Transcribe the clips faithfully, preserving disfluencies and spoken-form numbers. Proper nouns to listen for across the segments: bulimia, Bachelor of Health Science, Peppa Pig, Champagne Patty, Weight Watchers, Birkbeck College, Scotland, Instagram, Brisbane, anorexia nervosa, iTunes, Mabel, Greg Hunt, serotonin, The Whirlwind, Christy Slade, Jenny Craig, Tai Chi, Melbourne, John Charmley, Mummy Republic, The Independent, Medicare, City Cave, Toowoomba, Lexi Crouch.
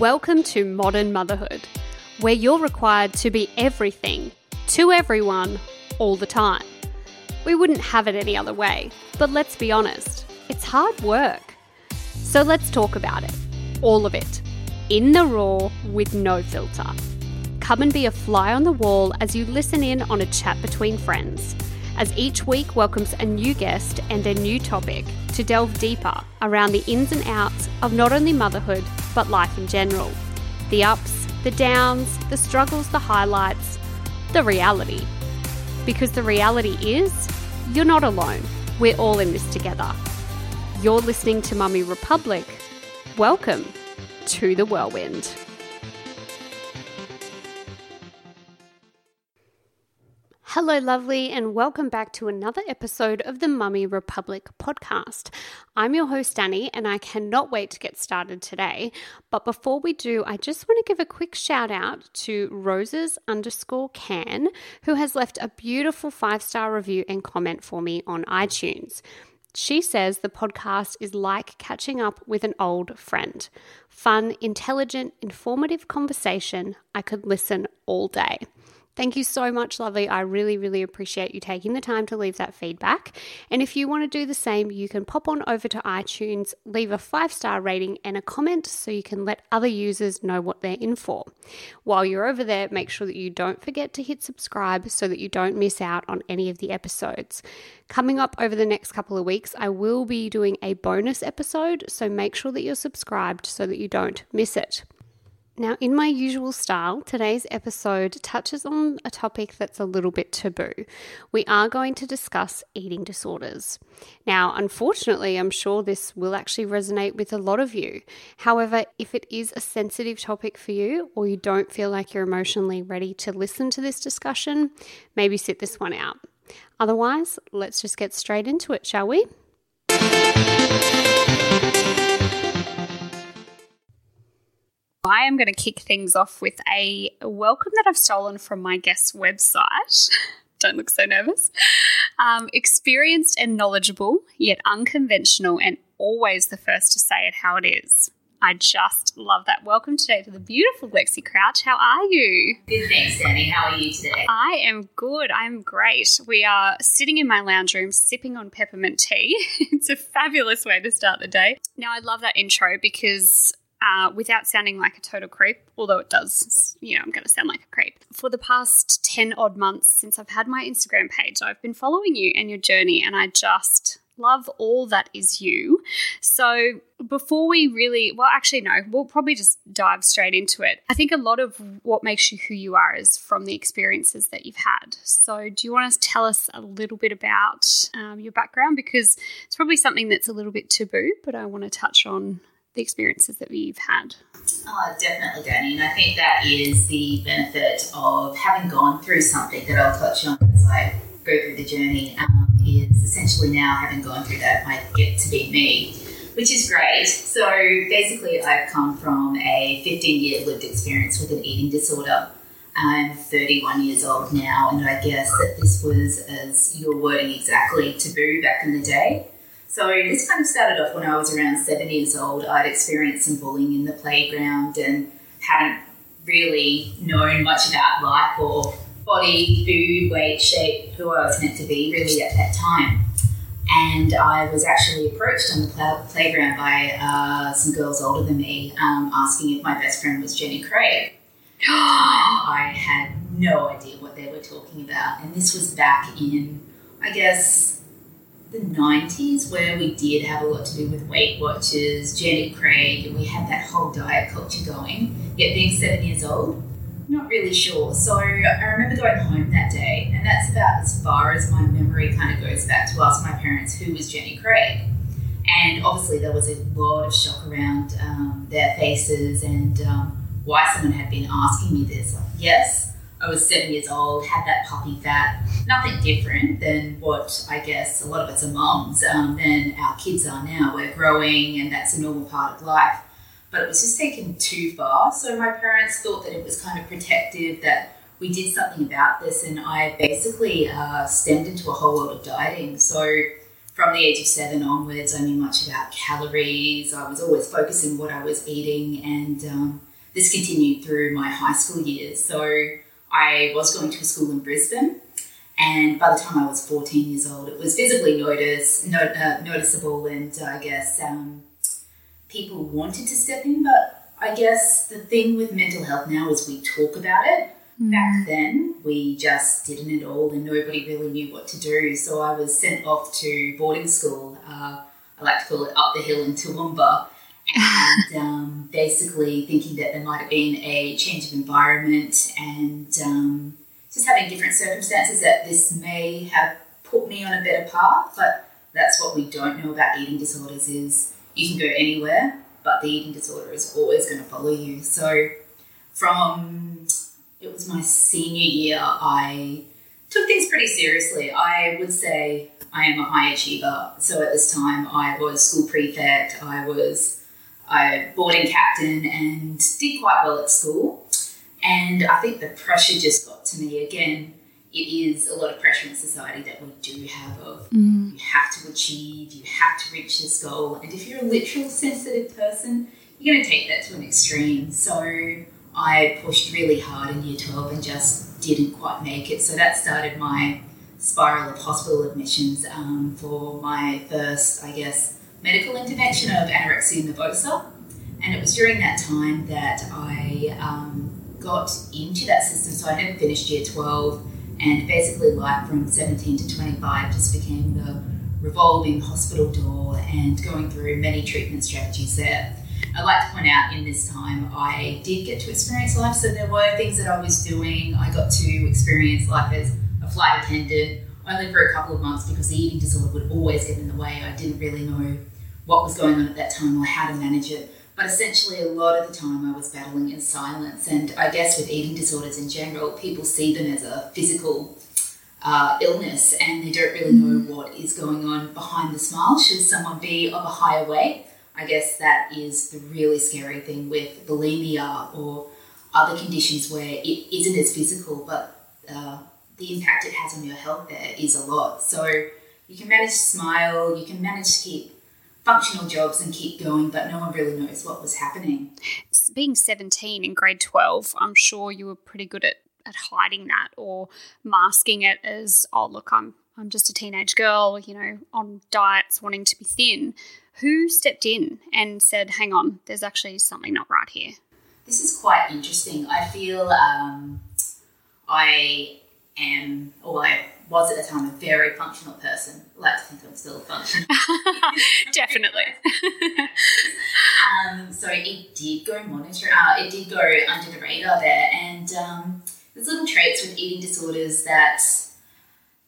Welcome to Modern Motherhood, where you're required to be everything, to everyone, all the time. We wouldn't have it any other way, but let's be honest, it's hard work. So let's talk about it, all of it, in the raw with no filter. Come and be a fly on the wall as you listen in on a chat between friends, as each week welcomes a new guest and a new topic to delve deeper around the ins and outs of not only motherhood, but life in general. The ups, the downs, the struggles, the highlights, the reality. Because the reality is, you're not alone. We're all in this together. You're listening to Mummy Republic. Welcome to The Whirlwind. Hello, lovely, and welcome back to another episode of the Mummy Republic podcast. I'm your host, Annie, and I cannot wait to get started today. But before we do, I just want to give a quick shout out to roses underscore can, who has left a beautiful five-star review and comment for me on iTunes. She says the podcast is like catching up with an old friend. Fun, intelligent, informative conversation. I could listen all day. Thank you so much, lovely. I really, really appreciate you taking the time to leave that feedback. And if you want to do the same, you can pop on over to iTunes, leave a five-star rating and a comment so you can let other users know what they're in for. While you're over there, make sure that you don't forget to hit subscribe so that you don't miss out on any of the episodes. Coming up over the next couple of weeks, I will be doing a bonus episode, so make sure that you're subscribed so that you don't miss it. Now, in my usual style, today's episode touches on a topic that's a little bit taboo. We are going to discuss eating disorders. Now, unfortunately, I'm sure this will actually resonate with a lot of you. However, if it is a sensitive topic for you, or you don't feel like you're emotionally ready to listen to this discussion, maybe sit this one out. Otherwise, let's just get straight into it, shall we? I am going to kick things off with a welcome that I've stolen from my guest's website. Don't look so nervous. Um, experienced and knowledgeable, yet unconventional and always the first to say it how it is. I just love that. Welcome today to the beautiful Lexi Crouch. How are you? Good, thanks, Danny. How are you today? I am good. I'm great. We are sitting in my lounge room sipping on peppermint tea. It's a fabulous way to start the day. Now, I love that intro because... Uh, without sounding like a total creep, although it does, you know, I'm going to sound like a creep. For the past ten odd months since I've had my Instagram page, I've been following you and your journey, and I just love all that is you. So before we really, well, actually, no, we'll probably just dive straight into it. I think a lot of what makes you who you are is from the experiences that you've had. So do you want to tell us a little bit about um, your background? Because it's probably something that's a little bit taboo, but I want to touch on the experiences that we've had. Oh, definitely, Danny. And I think that is the benefit of having gone through something that I'll touch on as I go through the journey, um, is essentially now having gone through that, I get to be me, which is great. So basically, I've come from a fifteen-year lived experience with an eating disorder. I'm thirty-one years old now, and I guess that this was, as you're wording exactly, taboo back in the day. So this kind of started off when I was around seven years old. I'd experienced some bullying in the playground and hadn't really known much about life or body, food, weight, shape, who I was meant to be really at that time. And I was actually approached on the play- playground by uh, some girls older than me, um, asking if my best friend was Jenny Craig. I had no idea what they were talking about. And this was back in, I guess... the nineties, where we did have a lot to do with Weight Watchers, Jenny Craig, and we had that whole diet culture going, yet being seven years old, not really sure. So I remember going home that day, and that's about as far as my memory kind of goes back to ask my parents who was Jenny Craig. And obviously there was a lot of shock around um, their faces and um, why someone had been asking me this. Like, yes, I was seven years old, had that puppy fat, nothing different than what I guess a lot of us are mums um, than our kids are now. We're growing and that's a normal part of life. But it was just taken too far. So my parents thought that it was kind of protective that we did something about this, and I basically uh, stemmed into a whole lot of dieting. So from the age of seven onwards, I knew much about calories. I was always focused on what I was eating, and um, this continued through my high school years. So I was going to a school in Brisbane, and by the time I was fourteen years old, it was visibly notice, no, uh, noticeable, and uh, I guess um, people wanted to step in. But I guess the thing with mental health now is we talk about it. Mm. Back then, we just didn't at all, and nobody really knew what to do. So I was sent off to boarding school. Uh, I like to call it up the hill in Toowoomba. And um, basically thinking that there might have been a change of environment and um, just having different circumstances that this may have put me on a better path. But that's what we don't know about eating disorders is you can go anywhere, but the eating disorder is always going to follow you. So from... It was my senior year, I took things pretty seriously. I would say I am a high achiever. So at this time I was school prefect, I was I boarding captain and did quite well at school. And I think the pressure just got to me. Again, it is a lot of pressure in society that we do have of mm. you have to achieve, you have to reach this goal. And if you're a literal sensitive person, you're going to take that to an extreme. So... I pushed really hard in year twelve and just didn't quite make it. So that started my spiral of hospital admissions um, for my first, I guess, medical intervention of anorexia nervosa. And it was during that time that I um, got into that system. So I never finished year twelve, and basically life from seventeen to twenty-five just became the revolving hospital door and going through many treatment strategies there. I'd like to point out in this time I did get to experience life, so there were things that I was doing. I got to experience life as a flight attendant only for a couple of months because the eating disorder would always get in the way. I didn't really know what was going on at that time or how to manage it, but essentially a lot of the time I was battling in silence. And I guess with eating disorders in general, people see them as a physical uh, illness and they don't really know what is going on behind the smile. Should someone be of a higher weight? I guess that is the really scary thing with bulimia or other conditions where it isn't as physical, but uh, the impact it has on your health there is a lot. So you can manage to smile, you can manage to keep functional jobs and keep going, but no one really knows what was happening. Being seventeen in grade twelve, I'm sure you were pretty good at, at hiding that or masking it as, oh, look, I'm I'm just a teenage girl, you know, on diets, wanting to be thin. Who stepped in and said, hang on, there's actually something not right here? This is quite interesting. I feel um, I am, or I was at the time, a very functional person. I like to think I'm still functional. Definitely. um, so it did go monitor. Uh, it did go under the radar there. And um, there's little traits with eating disorders that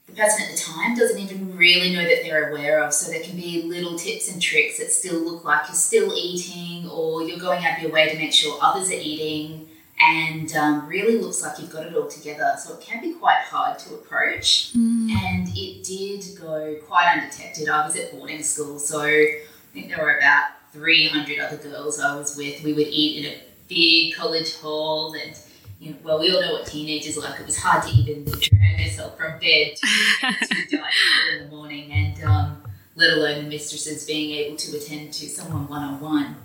the person at the time doesn't even really know that they're aware of. So there can be little tips and tricks that still look like you're still eating or you're going out of your way to make sure others are eating, and um, really looks like you've got it all together. So it can be quite hard to approach. Mm. And it did go quite undetected. I was at boarding school, so I think there were about three hundred other girls I was with. We would eat in a big college hall, and you know, well, we all know what teenagers are like. It was hard to even drag yourself from bed to, to dining in the morning, and um, let alone the mistresses being able to attend to someone one-on-one.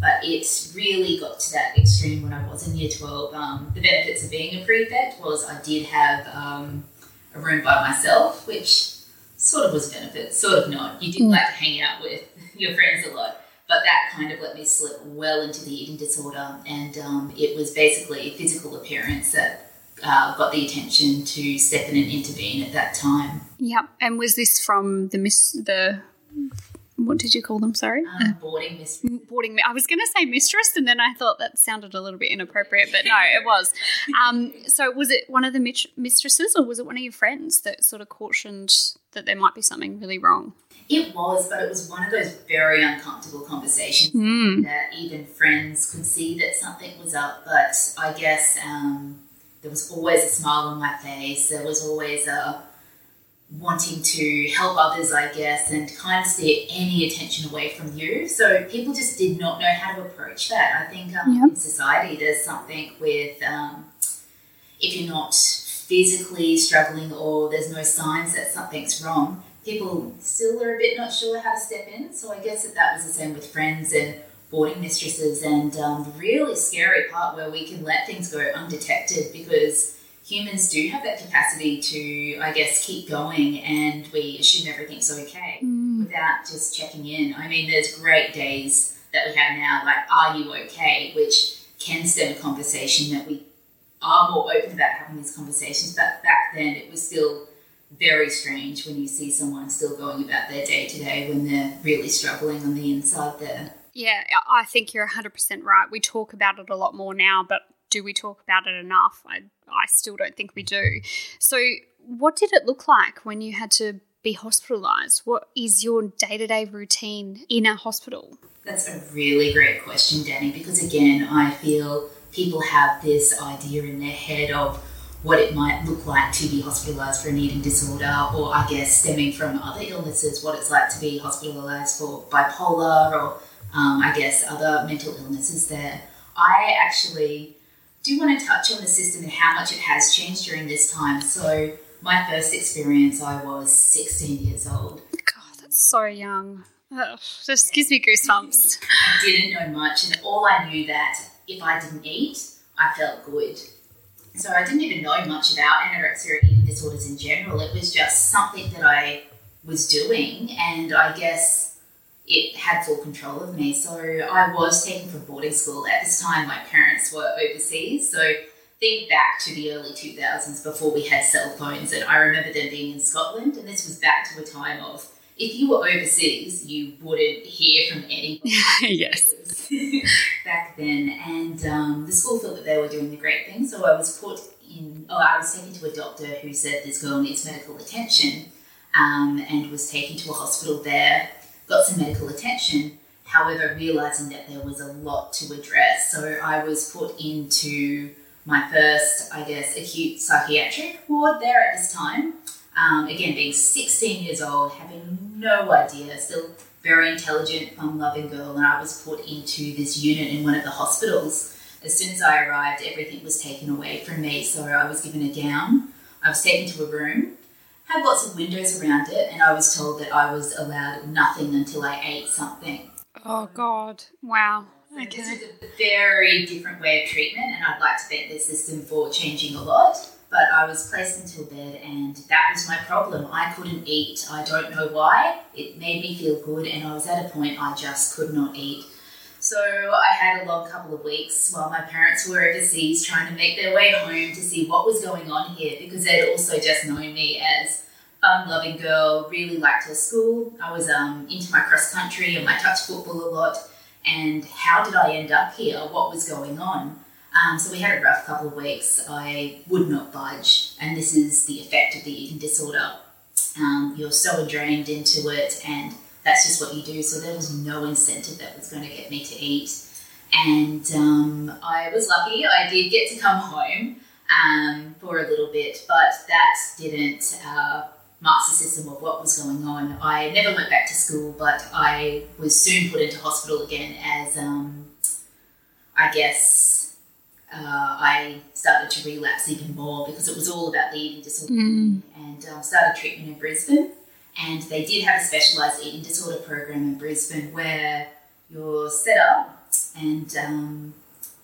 But it's really got to that extreme when I was in year twelve. Um, the benefits of being a prefect was I did have um, a room by myself, which sort of was a benefit, sort of not. You didn't mm. like to hang out with your friends a lot. But that kind of let me slip well into the eating disorder, and um, it was basically a physical appearance that uh, got the attention to step in and intervene at that time. Yep. And was this from the mis- the what did you call them? Sorry, um, boarding mistress. Boarding. I was going to say mistress, and then I thought that sounded a little bit inappropriate, but no, it was. Um, so was it one of the mit- mistresses, or was it one of your friends that sort of cautioned that there might be something really wrong? It was, but it was one of those very uncomfortable conversations mm. that even friends could see that something was up. But I guess um, there was always a smile on my face. There was always a wanting to help others, I guess, and kind of steer any attention away from you. So people just did not know how to approach that. I think um, yep. in society there's something with um, if you're not physically struggling or there's no signs that something's wrong, people still are a bit not sure how to step in. So I guess that that was the same with friends and boarding mistresses, and um, the really scary part where we can let things go undetected, because humans do have that capacity to, I guess, keep going, and we assume everything's okay mm. without just checking in. I mean, there's great days that we have now, like, are you okay? Which can stem a conversation that we are more open about having these conversations. But back then it was still very strange when you see someone still going about their day-to-day when they're really struggling on the inside there. Yeah, I think you're one hundred percent right. We talk about it a lot more now, but do we talk about it enough? I, I still don't think we do. So what did it look like when you had to be hospitalised? What is your day-to-day routine in a hospital? That's a really great question, Danny, because, again, I feel people have this idea in their head of what it might look like to be hospitalised for an eating disorder, or I guess stemming from other illnesses, what it's like to be hospitalised for bipolar or Um, I guess, other mental illnesses there. I actually do want to touch on the system and how much it has changed during this time. So my first experience, I was sixteen years old. God, that's so young. Ugh, just gives me goosebumps. I didn't know much, and all I knew that if I didn't eat, I felt good. So I didn't even know much about anorexia or eating disorders in general. It was just something that I was doing, and I guess it had full control of me. So I was taken from boarding school. At this time, my parents were overseas. So think back to the early two thousands before we had cell phones. And I remember them being in Scotland. And this was back to a time of, if you were overseas, you wouldn't hear from anybody. Yes. Back then. And um, the school thought that they were doing the great thing. So I was put in, oh, I was taken to a doctor who said this girl needs medical attention, um, and was taken to a hospital there. Got some medical attention, however, realising that there was a lot to address. So I was put into my first, I guess, acute psychiatric ward there at this time. Um, again, being sixteen years old, having no idea, still very intelligent, fun-loving girl, and I was put into this unit in one of the hospitals. As soon as I arrived, everything was taken away from me. So I was given a gown. I was taken to a room. Had lots of windows around it, and I was told that I was allowed nothing until I ate something. Oh, God. Wow. Okay. This is a very different way of treatment, and I'd like to thank the system for changing a lot, but I was placed into a bed, and that was my problem. I couldn't eat. I don't know why. It made me feel good, and I was at a point I just could not eat. So I had a long couple of weeks while my parents were overseas trying to make their way home to see what was going on here, because they'd also just known me as a fun-loving girl, really liked her school. I was um, into my cross-country and my touch football a lot, and how did I end up here? What was going on? Um, so we had a rough couple of weeks. I would not budge, and this is the effect of the eating disorder. Um, you're so drained into it, and that's just what you do. So there was no incentive that was going to get me to eat. And um, I was lucky. I did get to come home um, for a little bit, but that didn't uh, mask the system of what was going on. I never went back to school, but I was soon put into hospital again as, um, I guess, uh, I started to relapse even more because it was all about the eating disorder. Mm. And um, started treatment in Brisbane. And they did have a specialised eating disorder program in Brisbane where you're set up, and um,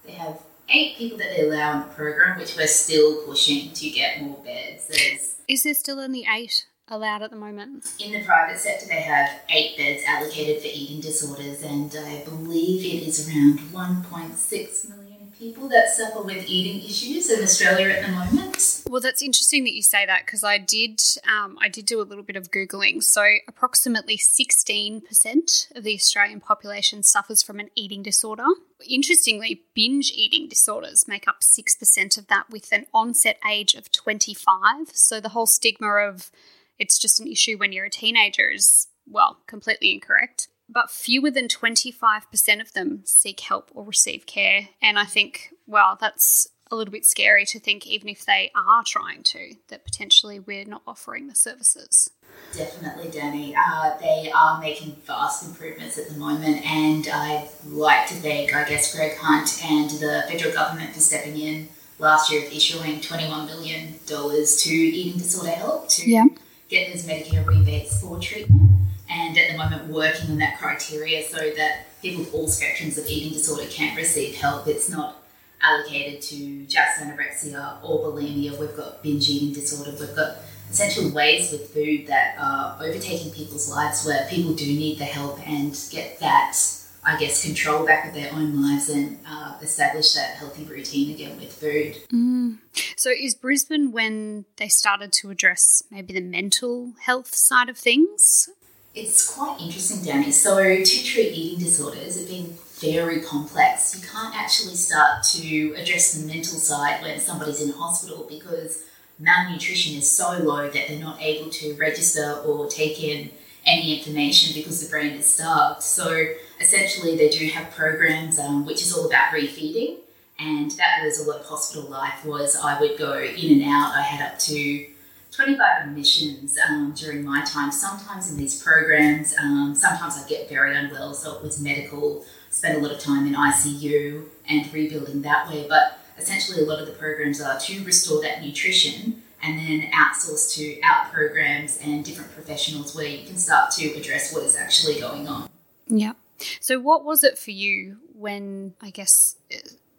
they have eight people that they allow in the program, which we're still pushing to get more beds. There's, Is there still only eight allowed at the moment? In the private sector, they have eight beds allocated for eating disorders, and I believe it is around one point six million. People that suffer with eating issues in Australia at the moment. Well, that's interesting that you say that, because I did um, I did do a little bit of Googling. So approximately sixteen percent of the Australian population suffers from an eating disorder. Interestingly, binge eating disorders make up six percent of that, with an onset age of twenty-five. So the whole stigma of it's just an issue when you're a teenager is, well, completely incorrect. But fewer than twenty-five percent of them seek help or receive care. And I think, well, that's a little bit scary to think, even if they are trying to, that potentially we're not offering the services. Definitely, Danny. Uh, they are making vast improvements at the moment, and I'd like to thank, I guess, Greg Hunt and the federal government for stepping in last year of issuing twenty-one million dollars to eating disorder help to yeah. get his Medicare rebates for treatment, and at the moment working on that criteria so that people with all spectrums of eating disorder can receive help. It's not allocated to just anorexia or bulimia. We've got binge eating disorder. We've got essential ways with food that are overtaking people's lives where people do need the help and get that, I guess, control back of their own lives and uh, establish that healthy routine again with food. Mm. So is Brisbane when they started to address maybe the mental health side of things? It's quite interesting, Danny. So to treat eating disorders, it's been very complex. You can't actually start to address the mental side when somebody's in hospital because malnutrition is so low that they're not able to register or take in any information because the brain is starved. So essentially they do have programs um, which is all about refeeding, and that was all of hospital life was I would go in and out. I had up to twenty-five admissions um, during my time, sometimes in these programs. Um, sometimes I get very unwell, so it was medical, spent a lot of time in I C U and rebuilding that way. But essentially a lot of the programs are to restore that nutrition and then outsource to out programs and different professionals where you can start to address what is actually going on. Yeah. So what was it for you when, I guess,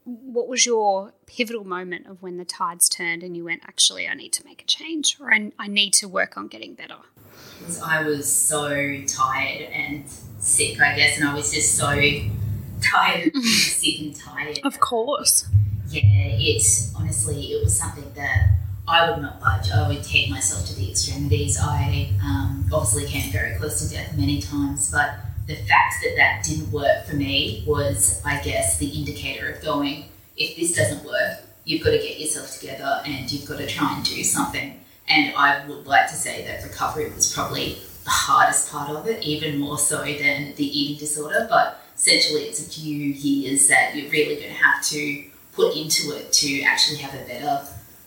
what was your pivotal moment of when the tides turned and you went, actually, I need to make a change, or I, I need to work on getting better? Because I was so tired and sick, I guess, and I was just so tired, sick and tired. Of course. Yeah, it honestly, it was something that I would not budge. I would take myself to the extremities. I um, obviously came very close to death many times, but the fact that that didn't work for me was, I guess, the indicator of going, if this doesn't work, you've got to get yourself together and you've got to try and do something. And I would like to say that recovery was probably the hardest part of it, even more so than the eating disorder. But essentially it's a few years that you're really going to have to put into it to actually have a better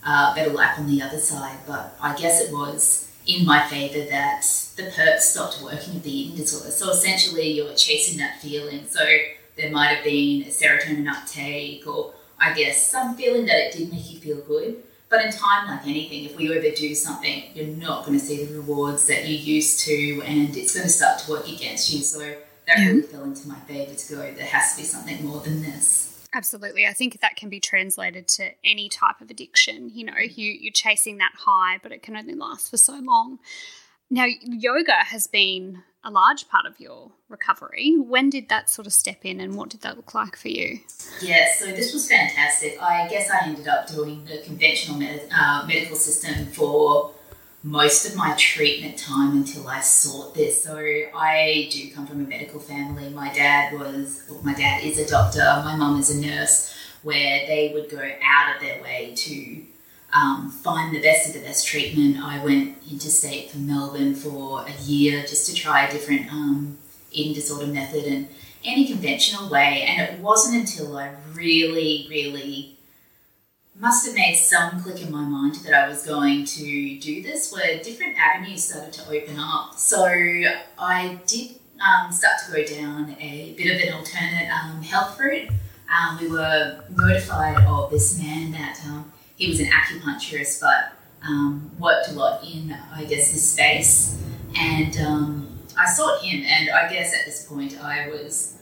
uh, better life on the other side. But I guess it was in my favour that the perps stopped working with the eating disorder. So essentially you're chasing that feeling. So there might have been a serotonin uptake or I guess some feeling that it did make you feel good. But in time, like anything, if we overdo something, you're not going to see the rewards that you used to and it's going to start to work against you. So that really fell into my favour to go, there has to be something more than this. Absolutely. I think that can be translated to any type of addiction. You know, you, you're chasing that high, but it can only last for so long. Now, yoga has been a large part of your recovery. When did that sort of step in and what did that look like for you? Yeah, so this was fantastic. I guess I ended up doing the conventional med- uh, medical system for most of my treatment time until I sought this. So I do come from a medical family. My dad was, well, my dad is a doctor. My mum is a nurse, where they would go out of their way to um, find the best of the best treatment. I went interstate from Melbourne for a year just to try a different um, eating disorder method and any conventional way. And it wasn't until I really, really must have made some click in my mind that I was going to do this, where different avenues started to open up. So I did um, start to go down a bit of an alternate um, health route. Um, we were notified of this man that um, he was an acupuncturist but um, worked a lot in, I guess, this space. And um, I sought him, and I guess at this point I was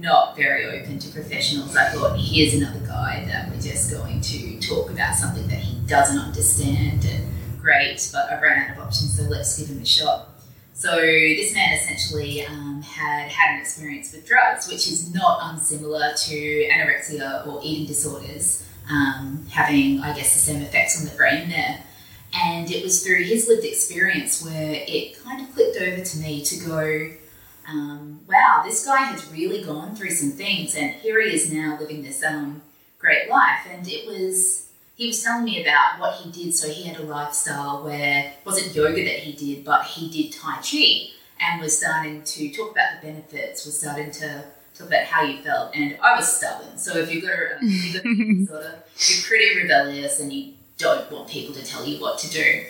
not very open to professionals. I thought, here's another guy that we're just going to talk about something that he doesn't understand, and great, but I ran out of options, so let's give him a shot. So this man essentially um, had had an experience with drugs, which is not unsimilar to anorexia or eating disorders, um, having, I guess, the same effects on the brain there. And it was through his lived experience where it kind of clicked over to me to go, Um, wow, this guy has really gone through some things, and here he is now living this um, great life. And it was, he was telling me about what he did. So he had a lifestyle where it wasn't yoga that he did, but he did Tai Chi, and was starting to talk about the benefits, was starting to talk about how you felt. And I was stubborn. So if you've got a, you've got a sort of, you're pretty rebellious and you don't want people to tell you what to do.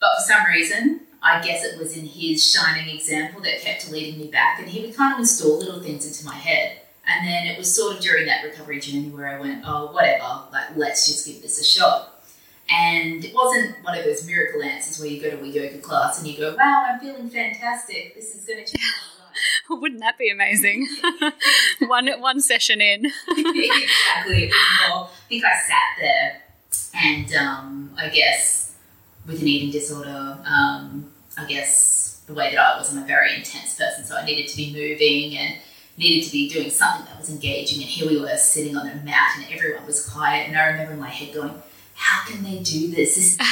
But for some reason, I guess it was in his shining example that kept leading me back, and he would kind of install little things into my head. And then it was sort of during that recovery journey where I went, oh, whatever, like, let's just give this a shot. And it wasn't one of those miracle answers where you go to a yoga class and you go, wow, I'm feeling fantastic. This is going to change my life. Well, wouldn't that be amazing? one one session in. Exactly. It was more, I think I sat there and um, I guess with an eating disorder, um, I guess the way that I was, I'm a very intense person, so I needed to be moving and needed to be doing something that was engaging. And here we were sitting on a mat and everyone was quiet. And I remember in my head going, how can they do this? This is not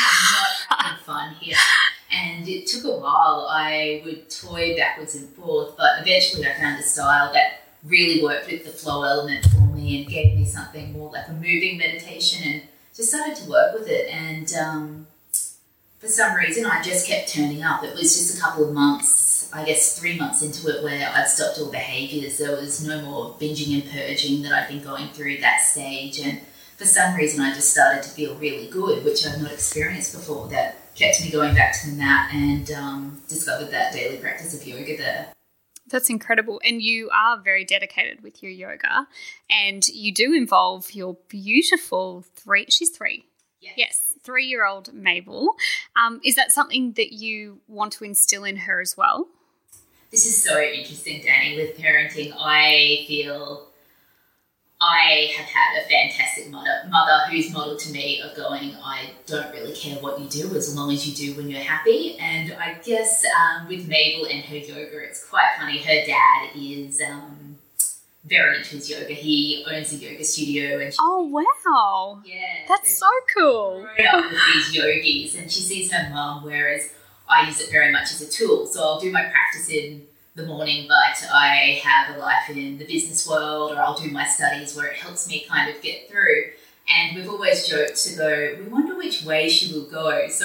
having fun here. And it took a while. I would toy backwards and forth, but eventually I found a style that really worked with the flow element for me and gave me something more like a moving meditation, and just started to work with it. And um, for some reason, I just kept turning up. It was just a couple of months, I guess three months into it, where I'd stopped all behaviours. There was no more binging and purging that I'd been going through that stage, and for some reason, I just started to feel really good, which I've not experienced before. That kept me going back to the mat, and um, discovered that daily practice of yoga there. That's incredible. And you are very dedicated with your yoga, and you do involve your beautiful three – she's three. Yes. Yes, three-year-old Mabel. Um, is that something that you want to instill in her as well? This is so interesting, Danny, with parenting. I feel – I have had a fantastic mother, mother who's modelled to me of going, I don't really care what you do as long as you do when you're happy. And I guess um, with Mabel and her yoga, it's quite funny. Her dad is um, very into his yoga. He owns a yoga studio. And she, oh, wow. Yeah. That's so cool. Grown up with these yogis, and she sees her mum, whereas I use it very much as a tool. So I'll do my practice in the morning, but I have a life in the business world, or I'll do my studies where it helps me kind of get through. And we've always joked to go, we wonder which way she will go. So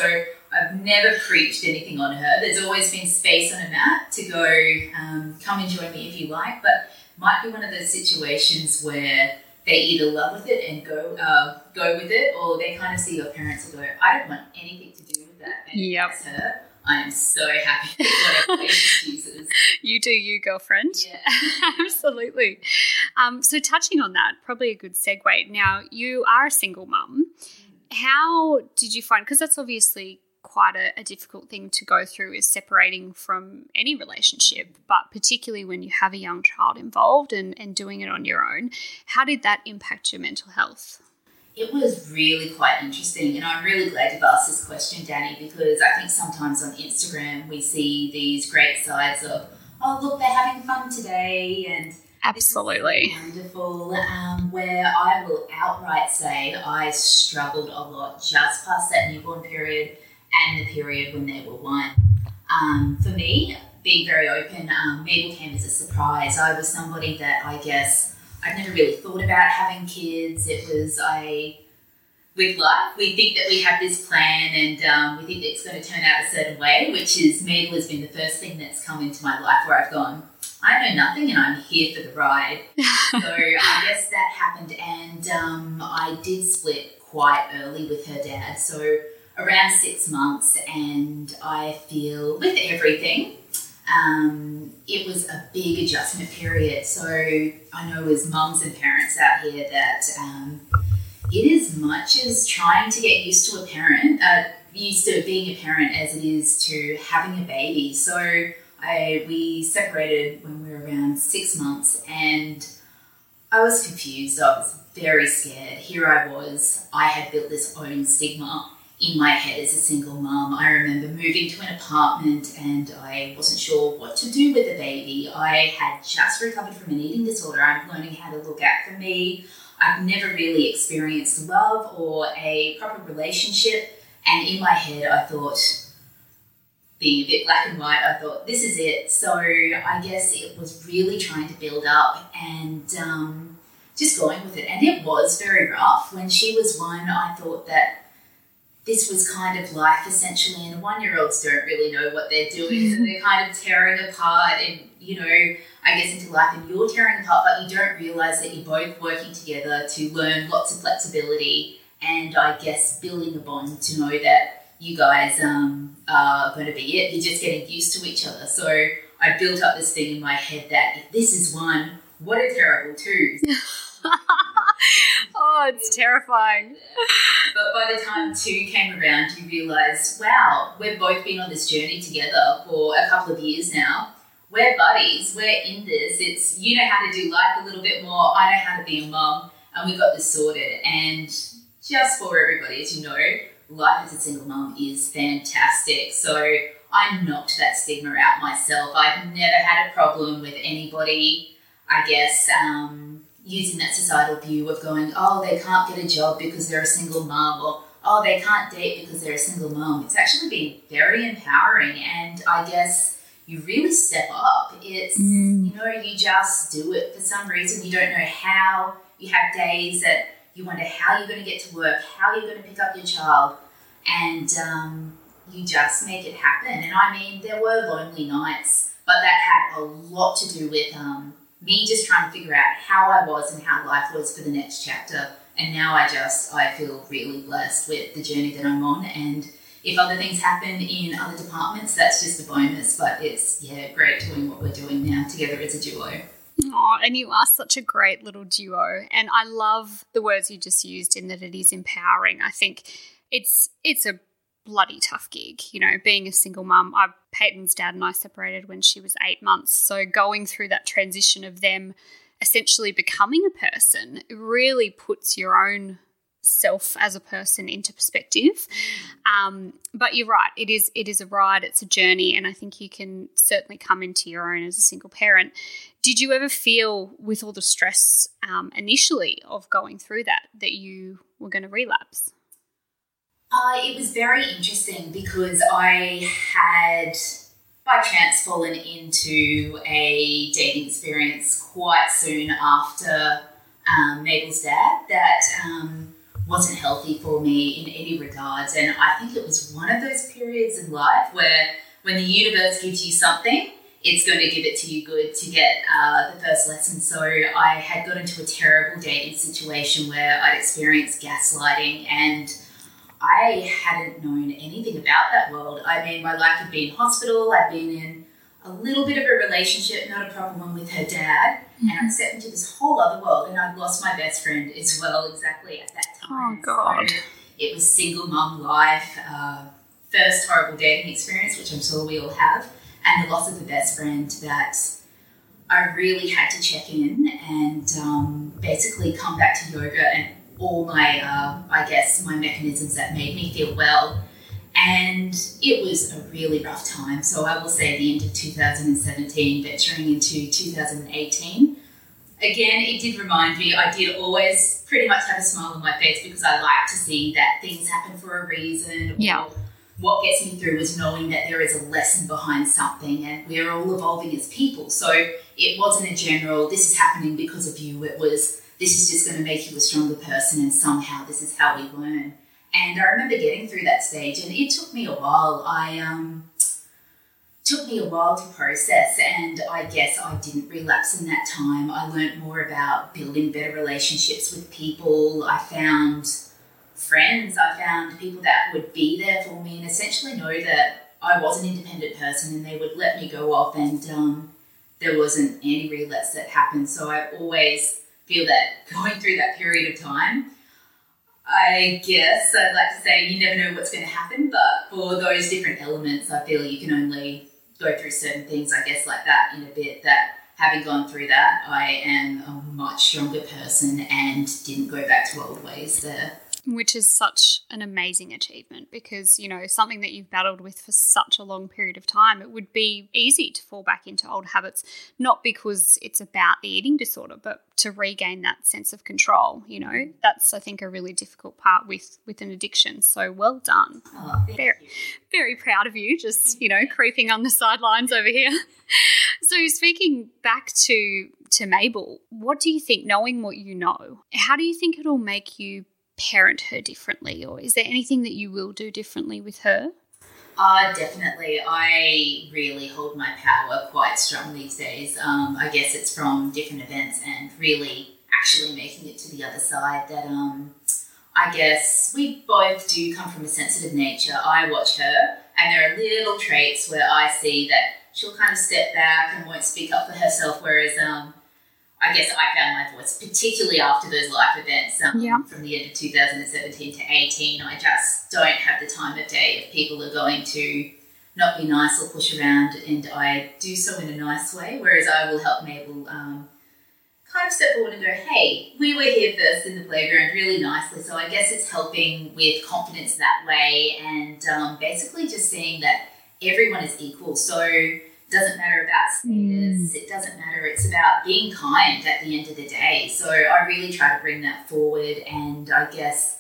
I've never preached anything on her. There's always been space on a mat to go, um, come and join me if you like, but might be one of those situations where they either love with it and go uh, go with it, or they kind of see your parents and go, I don't want anything to do with that. And yep. That's her. I am so happy with whatever excuses. You do you, girlfriend. Yeah. Absolutely. Um, so touching on that, probably a good segue. Now, you are a single mum. Mm. How did you find – because that's obviously quite a, a difficult thing to go through, is separating from any relationship, but particularly when you have a young child involved and, and doing it on your own. How did that impact your mental health? It was really quite interesting, and I'm really glad you've asked this question, Danny, because I think sometimes on Instagram we see these great sides of, oh, look, they're having fun today, and absolutely wonderful, um, where I will outright say I struggled a lot just past that newborn period and the period when they were one. Um, for me, being very open, um, Mabel came as a surprise. I was somebody that I guess – I've never really thought about having kids. It was, I, with life, we think that we have this plan, and um, we think that it's going to turn out a certain way, which is, Mabel has been the first thing that's come into my life where I've gone, I know nothing and I'm here for the ride. So I guess that happened, and um, I did split quite early with her dad, so around six months, and I feel with everything, Um, it was a big adjustment period. So I know as mums and parents out here that um, it is much as trying to get used to a parent, uh, used to being a parent as it is to having a baby. So I we separated when we were around six months and I was confused. I was very scared. Here I was. I had built this own stigma in my head as a single mum. I remember moving to an apartment and I wasn't sure what to do with the baby. I had just recovered from an eating disorder. I'm learning how to look out for me. I've never really experienced love or a proper relationship. And in my head, I thought, being a bit black and white, I thought, this is it. So I guess it was really trying to build up and um, just going with it. And it was very rough. When she was one, I thought that this was kind of life essentially, and one-year-olds don't really know what they're doing, so they're kind of tearing apart and, you know, I guess into life, and you're tearing apart, but you don't realise that you're both working together to learn lots of flexibility and, I guess, building a bond to know that you guys um, are going to be it. You're just getting used to each other. So I built up this thing in my head that if this is one, what a terrible two. Oh, it's terrifying. But by the time two came around, you realised, wow, we've both been on this journey together for a couple of years now. We're buddies. We're in this. It's, you know how to do life a little bit more. I know how to be a mum. And we got this sorted. And just for everybody, as you know, life as a single mum is fantastic. So I knocked that stigma out myself. I've never had a problem with anybody, I guess, um, using that societal view of going, oh, they can't get a job because they're a single mum, or oh, they can't date because they're a single mum. It's actually been very empowering, and I guess you really step up. It's, you know, you just do it for some reason. You don't know how. You have days that you wonder how you're going to get to work, how you're going to pick up your child, and um, you just make it happen. And I mean, there were lonely nights, but that had a lot to do with um, me just trying to figure out how I was and how life was for the next chapter. And now I just, I feel really blessed with the journey that I'm on. And if other things happen in other departments, that's just a bonus. But it's, yeah, great doing what we're doing now together as a duo. Oh, and you are such a great little duo. And I love the words you just used in that it is empowering. I think it's it's a bloody tough gig, you know, being a single mum. I, Peyton's dad and I separated when she was eight months. So going through that transition of them essentially becoming a person really puts your own self as a person into perspective. Um, but you're right, it is it is a ride, it's a journey, and I think you can certainly come into your own as a single parent. Did you ever feel with all the stress um, initially of going through that, that you were going to relapse? Uh, it was very interesting because I had by chance fallen into a dating experience quite soon after um, Mabel's dad that um, wasn't healthy for me in any regards. And I think it was one of those periods in life where when the universe gives you something, it's going to give it to you good to get uh, the first lesson. So I had got into a terrible dating situation where I'd experienced gaslighting, and I hadn't known anything about that world. I mean, my life had been in hospital. I'd been in a little bit of a relationship, not a proper one, with her dad, mm-hmm. and I'd stepped into this whole other world, and I'd lost my best friend as well exactly at that time. Oh, God. So it was single mum life, uh, first horrible dating experience, which I'm sure we all have. And the loss of the best friend that I really had to check in and um, basically come back to yoga and all my, uh, I guess, my mechanisms that made me feel well. And it was a really rough time. So I will say the end of two thousand seventeen, venturing into two thousand eighteen. Again, it did remind me, I did always pretty much have a smile on my face because I like to see that things happen for a reason. Yeah. What gets me through is knowing that there is a lesson behind something, and we're all evolving as people. So it wasn't a general, this is happening because of you. It was, this is just going to make you a stronger person, and somehow this is how we learn. And I remember getting through that stage, and it took me a while. I um, took me a while to process, and I guess I didn't relapse in that time. I learned more about building better relationships with people. I found friends, I found people that would be there for me and essentially know that I was an independent person, and they would let me go off, and um, there wasn't any relapse that happened. So I always feel that going through that period of time, I guess I'd like to say you never know what's going to happen, but for those different elements, I feel you can only go through certain things, I guess, like that in a bit. That having gone through that, I am a much stronger person and didn't go back to old ways there. Which is such an amazing achievement, because, you know, something that you've battled with for such a long period of time, it would be easy to fall back into old habits, not because it's about the eating disorder, but to regain that sense of control, you know. That's, I think, a really difficult part with, with an addiction. So well done. Oh, thank very, you. Very proud of you, just, you know, creeping on the sidelines over here. So speaking back to, to Mabel, what do you think, knowing what you know, how do you think it'll make you parent her differently, or is there anything that you will do differently with her? Uh, definitely. I really hold my power quite strong these days. Um, I guess it's from different events and really actually making it to the other side that um, I guess we both do come from a sensitive nature. I watch her, and there are little traits where I see that she'll kind of step back and won't speak up for herself, whereas um, I guess I found my voice, particularly after those life events um, yeah. from the end of two thousand seventeen to eighteen. I just don't have the time of day if people are going to not be nice or push around, and I do so in a nice way, whereas I will help Mabel um, kind of step forward and go, hey, we were here first in the playground really nicely, so I guess it's helping with confidence that way, and um, basically just seeing that everyone is equal. So doesn't matter about status, mm. it doesn't matter, it's about being kind at the end of the day. So I really try to bring that forward, and I guess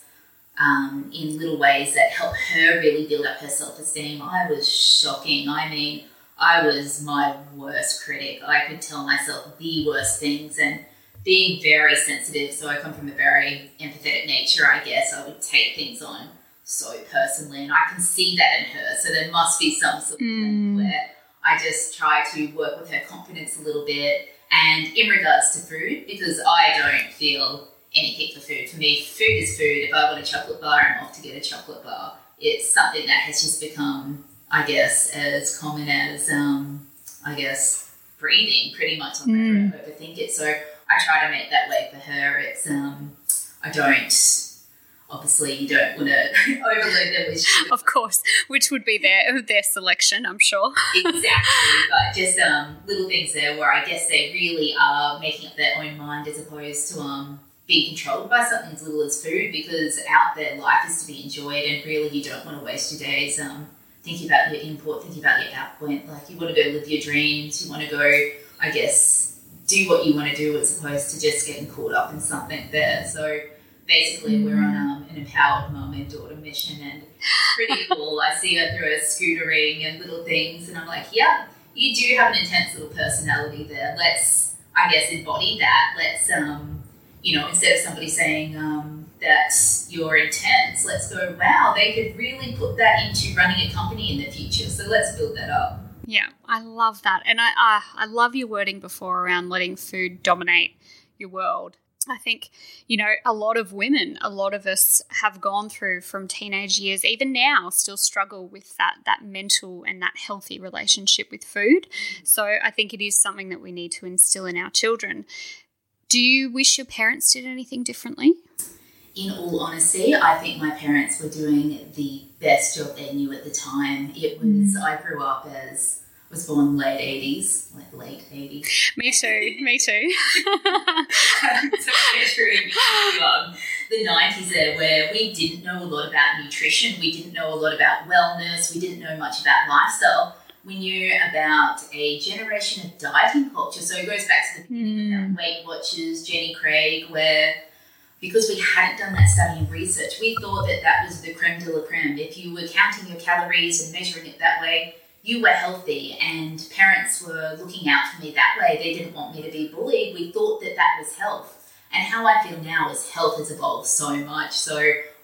um, in little ways that help her really build up her self-esteem. I was shocking. I mean, I was my worst critic. I could tell myself the worst things, and being very sensitive, so I come from a very empathetic nature, I guess, I would take things on so personally, and I can see that in her, so there must be some sort of thing mm. where I just try to work with her confidence a little bit. And in regards to food, because I don't feel any kick for food. For me, food is food. If I want a chocolate bar, I'm off to get a chocolate bar. It's something that has just become, I guess, as common as, um, I guess, breathing pretty much. I mm. overthink it. So I try to make that way for her. It's, um, I don't... Obviously, you don't want to overload them with sugar. Of course, which would be their their selection, I'm sure. Exactly, but just um, little things there where I guess they really are making up their own mind as opposed to um, being controlled by something as little as food, because out there life is to be enjoyed, and really you don't want to waste your days um, thinking about your input, thinking about your output. Like, you want to go live your dreams, you want to go, I guess, do what you want to do as opposed to just getting caught up in something there. So basically, we're on um, an empowered mum and daughter mission, and it's pretty cool. I see her through her scootering and little things, and I'm like, yeah, you do have an intense little personality there. Let's, I guess, embody that. Let's, um, you know, instead of somebody saying um, that you're intense, let's go, wow, they could really put that into running a company in the future. So let's build that up. Yeah, I love that. And I, uh, I love your wording before around letting food dominate your world. I think, you know, a lot of women, a lot of us have gone through from teenage years, even now still struggle with that that mental and that healthy relationship with food. So I think it is something that we need to instill in our children. Do you wish your parents did anything differently? In all honesty, I think my parents were doing the best job they knew at the time. It was, I grew up as... was born late eighties, like late eighties. Me too, me too. So true. The nineties there, where we didn't know a lot about nutrition, we didn't know a lot about wellness, we didn't know much about lifestyle. We knew about a generation of dieting culture. So it goes back to the beginning mm. of Weight Watchers, Jenny Craig, where because we hadn't done that study and research, we thought that that was the creme de la creme. If you were counting your calories and measuring it that way, you were healthy, and parents were looking out for me that way. They didn't want me to be bullied. We thought that that was health. And how I feel now is health has evolved so much. So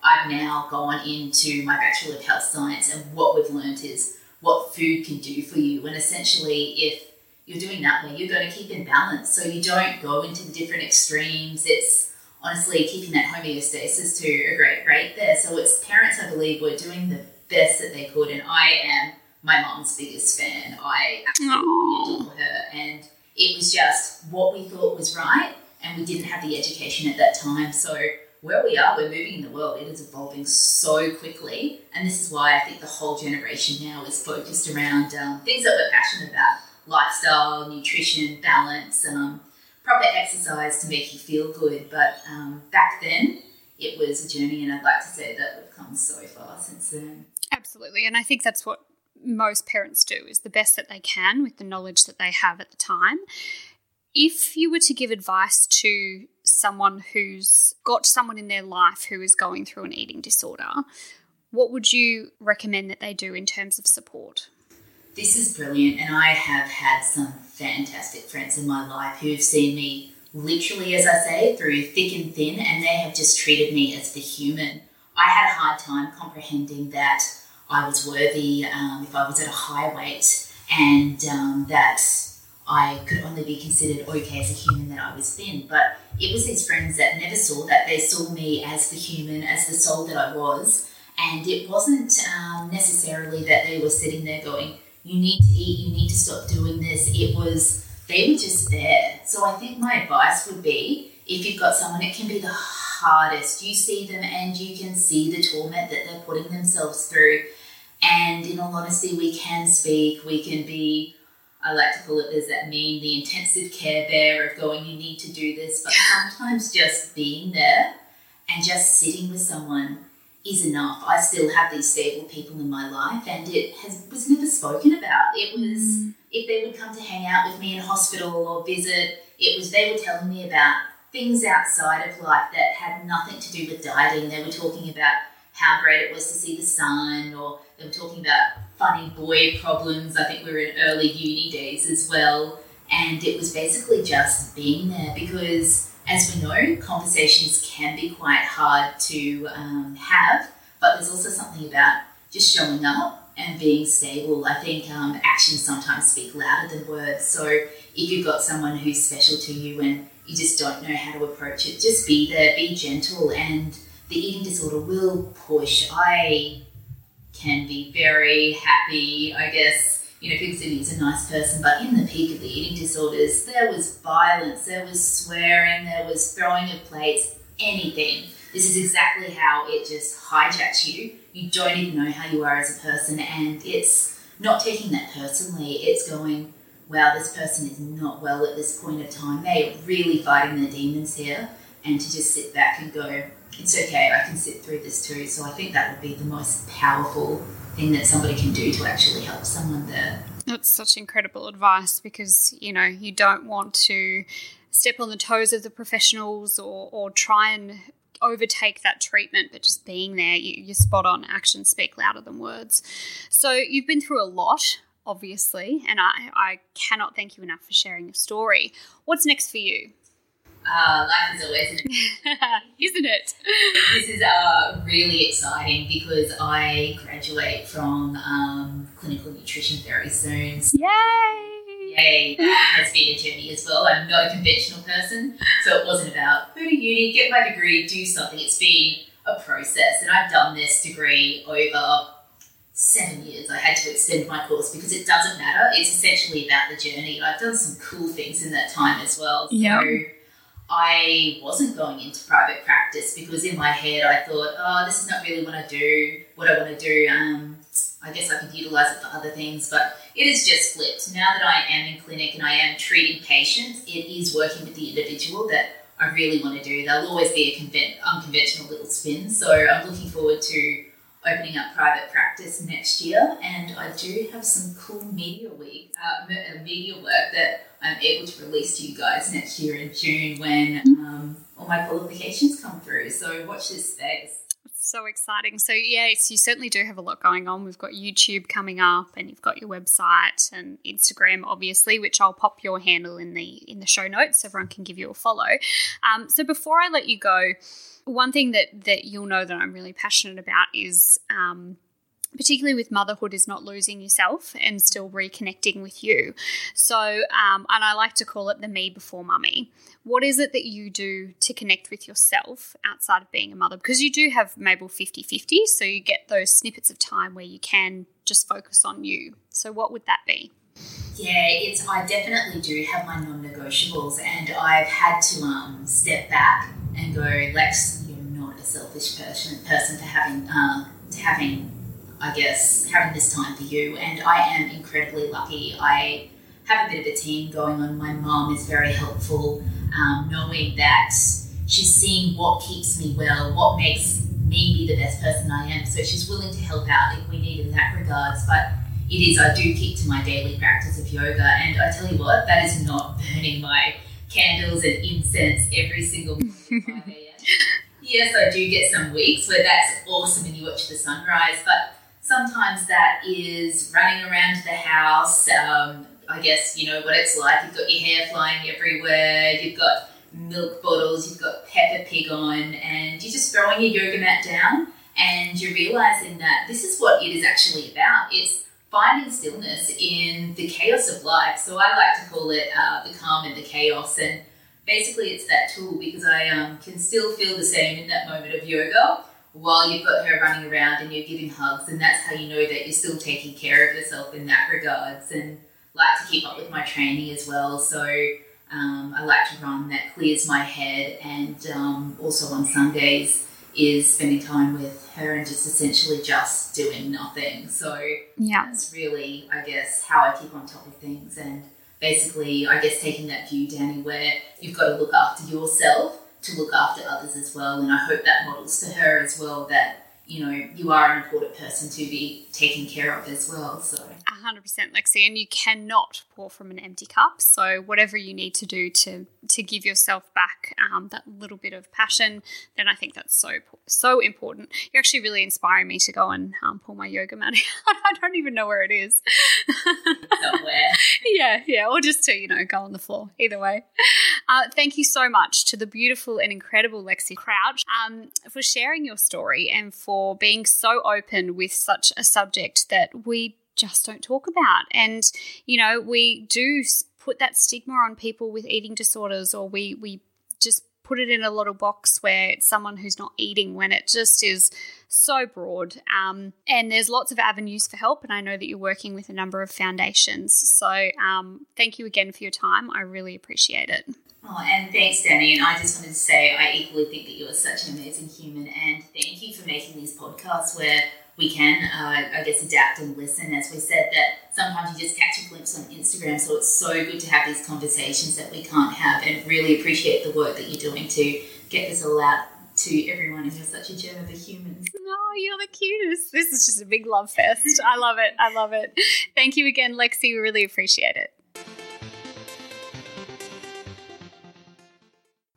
I've now gone into my Bachelor of Health Science, and what we've learned is what food can do for you. And essentially, if you're doing that way, you're going to keep in balance. So you don't go into the different extremes. It's honestly keeping that homeostasis to a great rate there. So it's parents, I believe, were doing the best that they could. And I am my mom's biggest fan. I absolutely adore her, and it was just what we thought was right, and we didn't have the education at that time. So where we are, we're moving in the world. It is evolving so quickly, and this is why I think the whole generation now is focused around um, things that we're passionate about, lifestyle, nutrition, balance, um, proper exercise to make you feel good. But um, back then, it was a journey, and I'd like to say that we've come so far since then. Absolutely, and I think that's what most parents do, is the best that they can with the knowledge that they have at the time. If you were to give advice to someone who's got someone in their life who is going through an eating disorder, what would you recommend that they do in terms of support? This is brilliant, and I have had some fantastic friends in my life who've seen me literally, as I say, through thick and thin, and they have just treated me as the human. I had a hard time comprehending that I was worthy um, if I was at a high weight, and um, that I could only be considered okay as a human, that I was thin. But it was these friends that never saw that. They saw me as the human, as the soul that I was, and it wasn't um, necessarily that they were sitting there going, you need to eat, you need to stop doing this. It was they were just there. So I think my advice would be, if you've got someone, it can be the hardest. You see them and you can see the torment that they're putting themselves through. And in all honesty, we can speak, we can be, I like to call it, there's that meme, the intensive care bear of going, you need to do this. But sometimes just being there and just sitting with someone is enough. I still have these stable people in my life, and it has was never spoken about. It was, if they would come to hang out with me in hospital or visit, it was they were telling me about things outside of life that had nothing to do with dieting. They were talking about how great it was to see the sun, or they were talking about funny boy problems. I think we were in early uni days as well. And it was basically just being there, because as we know, conversations can be quite hard to um, have, but there's also something about just showing up and being stable. I think um, actions sometimes speak louder than words. So if you've got someone who's special to you and you just don't know how to approach it, just be there, be gentle, and the eating disorder will push. I can be very happy, I guess. You know, people say he's a nice person, but in the peak of the eating disorders, there was violence, there was swearing, there was throwing of plates, anything. This is exactly how it just hijacks you. You don't even know how you are as a person, and it's not taking that personally. It's going, wow, this person is not well at this point of time. They are really fighting their demons here, and to just sit back and go, it's okay, I can sit through this too. So I think that would be the most powerful thing that somebody can do to actually help someone there. That's such incredible advice, because, you know, you don't want to step on the toes of the professionals or, or try and overtake that treatment, but just being there, you, you're spot on. Actions speak louder than words. So you've been through a lot, obviously, and I, I cannot thank you enough for sharing your story. What's next for you? Uh, life is always an isn't it? This is uh, really exciting, because I graduate from um, clinical nutrition very soon. So yay! Yay! That has been a journey as well. I'm not a conventional person, so it wasn't about go to uni, get my degree, do something. It's been a process, and I've done this degree over seven years. I had to extend my course because it doesn't matter. It's essentially about the journey, and I've done some cool things in that time as well. So yeah. I wasn't going into private practice because in my head I thought, oh, this is not really what I do, what I want to do. Um, I guess I could utilise it for other things, but it has just flipped. Now that I am in clinic and I am treating patients, it is working with the individual that I really want to do. There'll always be a conven- unconventional little spin, so I'm looking forward to opening up private practice next year, and I do have some cool media week, uh, media work that I'm able to release to you guys next year in June when um, all my qualifications come through. So watch this space. It's so exciting. So yeah, it's, you certainly do have a lot going on. We've got YouTube coming up, and you've got your website and Instagram, obviously, which I'll pop your handle in the in the show notes so everyone can give you a follow. Um, so before I let you go, one thing that that you'll know that I'm really passionate about is um, particularly with motherhood, is not losing yourself and still reconnecting with you. So, um, and I like to call it the me before mummy. What is it that you do to connect with yourself outside of being a mother? Because you do have Mabel fifty-fifty, so you get those snippets of time where you can just focus on you. So what would that be? Yeah, it's I definitely do have my non-negotiables, and I've had to um, step back and go, Lex, you're not a selfish person, person for having, um, to having, I guess, having this time for you. And I am incredibly lucky. I have a bit of a team going on. My mum is very helpful, um, knowing that she's seeing what keeps me well, what makes me be the best person I am. So she's willing to help out if we need in that regards. But it is, I do keep to my daily practice of yoga. And I tell you what, that is not burning my candles and incense every single morning. Yes, I do get some weeks where that's awesome and you watch the sunrise, but sometimes that is running around the house. Um, I guess you know what it's like. You've got your hair flying everywhere. You've got milk bottles. You've got Peppa Pig on, and you're just throwing your yoga mat down, and you're realising that this is what it is actually about. It's finding stillness in the chaos of life. So I like to call it uh, the calm and the chaos, and basically it's that tool, because I um, can still feel the same in that moment of yoga, while you've got her running around and you're giving hugs, and that's how you know that you're still taking care of yourself in that regards. And like to keep up with my training as well. So um, I like to run. That clears my head. And um, also on Sundays is spending time with her and just essentially just doing nothing. So yeah, that's really, I guess, how I keep on top of things. And basically, I guess, taking that view, Danny, where you've got to look after yourself to look after others as well. And I hope that models to her as well that, you know, you are an important person to be taken care of as well. So one hundred percent, Lexi, and you cannot pour from an empty cup. So whatever you need to do to to give yourself back um, that little bit of passion, then I think that's so, so important. You're actually really inspiring me to go and um, pull my yoga mat out. I don't even know where it is. Somewhere. yeah, yeah, or just to, you know, go on the floor. Either way. Uh, thank you so much to the beautiful and incredible Lexi Crouch um, for sharing your story and for being so open with such a subject that we just don't talk about. And, you know, we do put that stigma on people with eating disorders, or we we just put it in a little box where it's someone who's not eating, when it just is so broad. Um, and there's lots of avenues for help, and I know that you're working with a number of foundations. So um, thank you again for your time. I really appreciate it. Oh, and thanks, Danny. And I just wanted to say I equally think that you are such an amazing human, and thank you for making these podcasts where we can, uh, I guess, adapt and listen. As we said, that sometimes you just catch a glimpse on Instagram, so it's so good to have these conversations that we can't have, and really appreciate the work that you're doing to get this all out to everyone. And you're such a gem of a human. Oh, you're the cutest. This is just a big love fest. I love it. I love it. Thank you again, Lexi. We really appreciate it.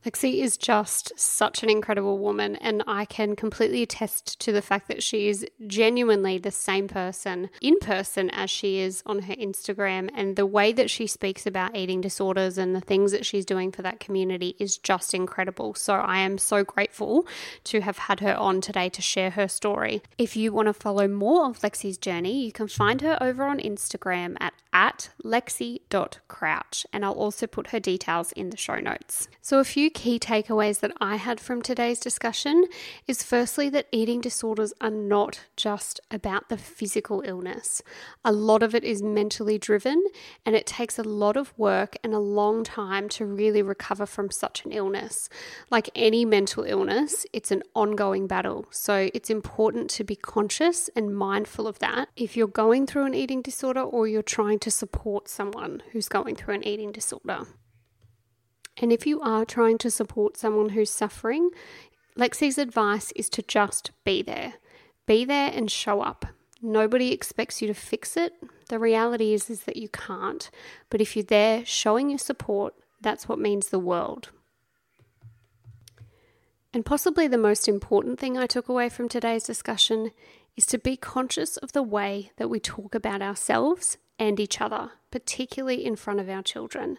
Lexi is just such an incredible woman, and I can completely attest to the fact that she is genuinely the same person in person as she is on her Instagram, and the way that she speaks about eating disorders and the things that she's doing for that community is just incredible. So I am so grateful to have had her on today to share her story. If you want to follow more of Lexi's journey, you can find her over on Instagram at at lexi dot crouch, and I'll also put her details in the show notes. So a few key takeaways that I had from today's discussion is, firstly, that eating disorders are not just about the physical illness. A lot of it is mentally driven, and it takes a lot of work and a long time to really recover from such an illness. Like any mental illness, it's an ongoing battle, so it's important to be conscious and mindful of that if you're going through an eating disorder or you're trying to support someone who's going through an eating disorder. And if you are trying to support someone who's suffering, Lexi's advice is to just be there. Be there and show up. Nobody expects you to fix it. The reality is, is that you can't. But if you're there showing your support, that's what means the world. And possibly the most important thing I took away from today's discussion is to be conscious of the way that we talk about ourselves and each other, particularly in front of our children.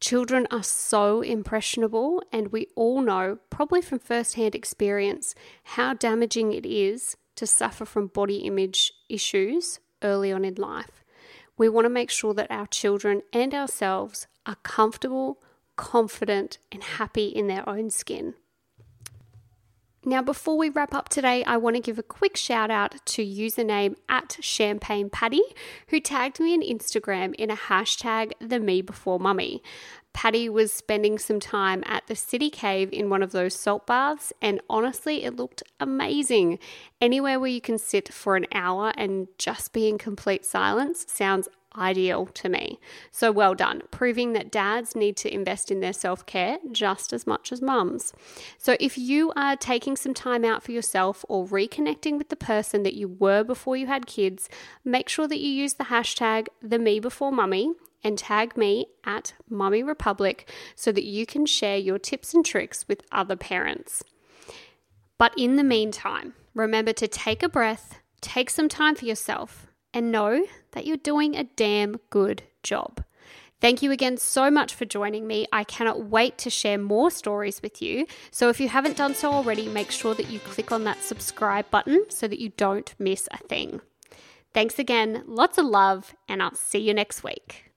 Children are so impressionable, and we all know, probably from first-hand experience, how damaging it is to suffer from body image issues early on in life. We want to make sure that our children and ourselves are comfortable, confident, and happy in their own skin. Now, before we wrap up today, I want to give a quick shout out to username at Champagne Patty, who tagged me on Instagram in a hashtag the me before mummy. Patty was spending some time at the City Cave in one of those salt baths, and honestly, it looked amazing. Anywhere where you can sit for an hour and just be in complete silence sounds ideal to me. So well done, proving that dads need to invest in their self-care just as much as mums. So if you are taking some time out for yourself or reconnecting with the person that you were before you had kids, make sure that you use the hashtag the me before mummy and tag me at Mummy Republic so that you can share your tips and tricks with other parents. But in the meantime, remember to take a breath, take some time for yourself, and know that you're doing a damn good job. Thank you again so much for joining me. I cannot wait to share more stories with you. So if you haven't done so already, make sure that you click on that subscribe button so that you don't miss a thing. Thanks again, lots of love, and I'll see you next week.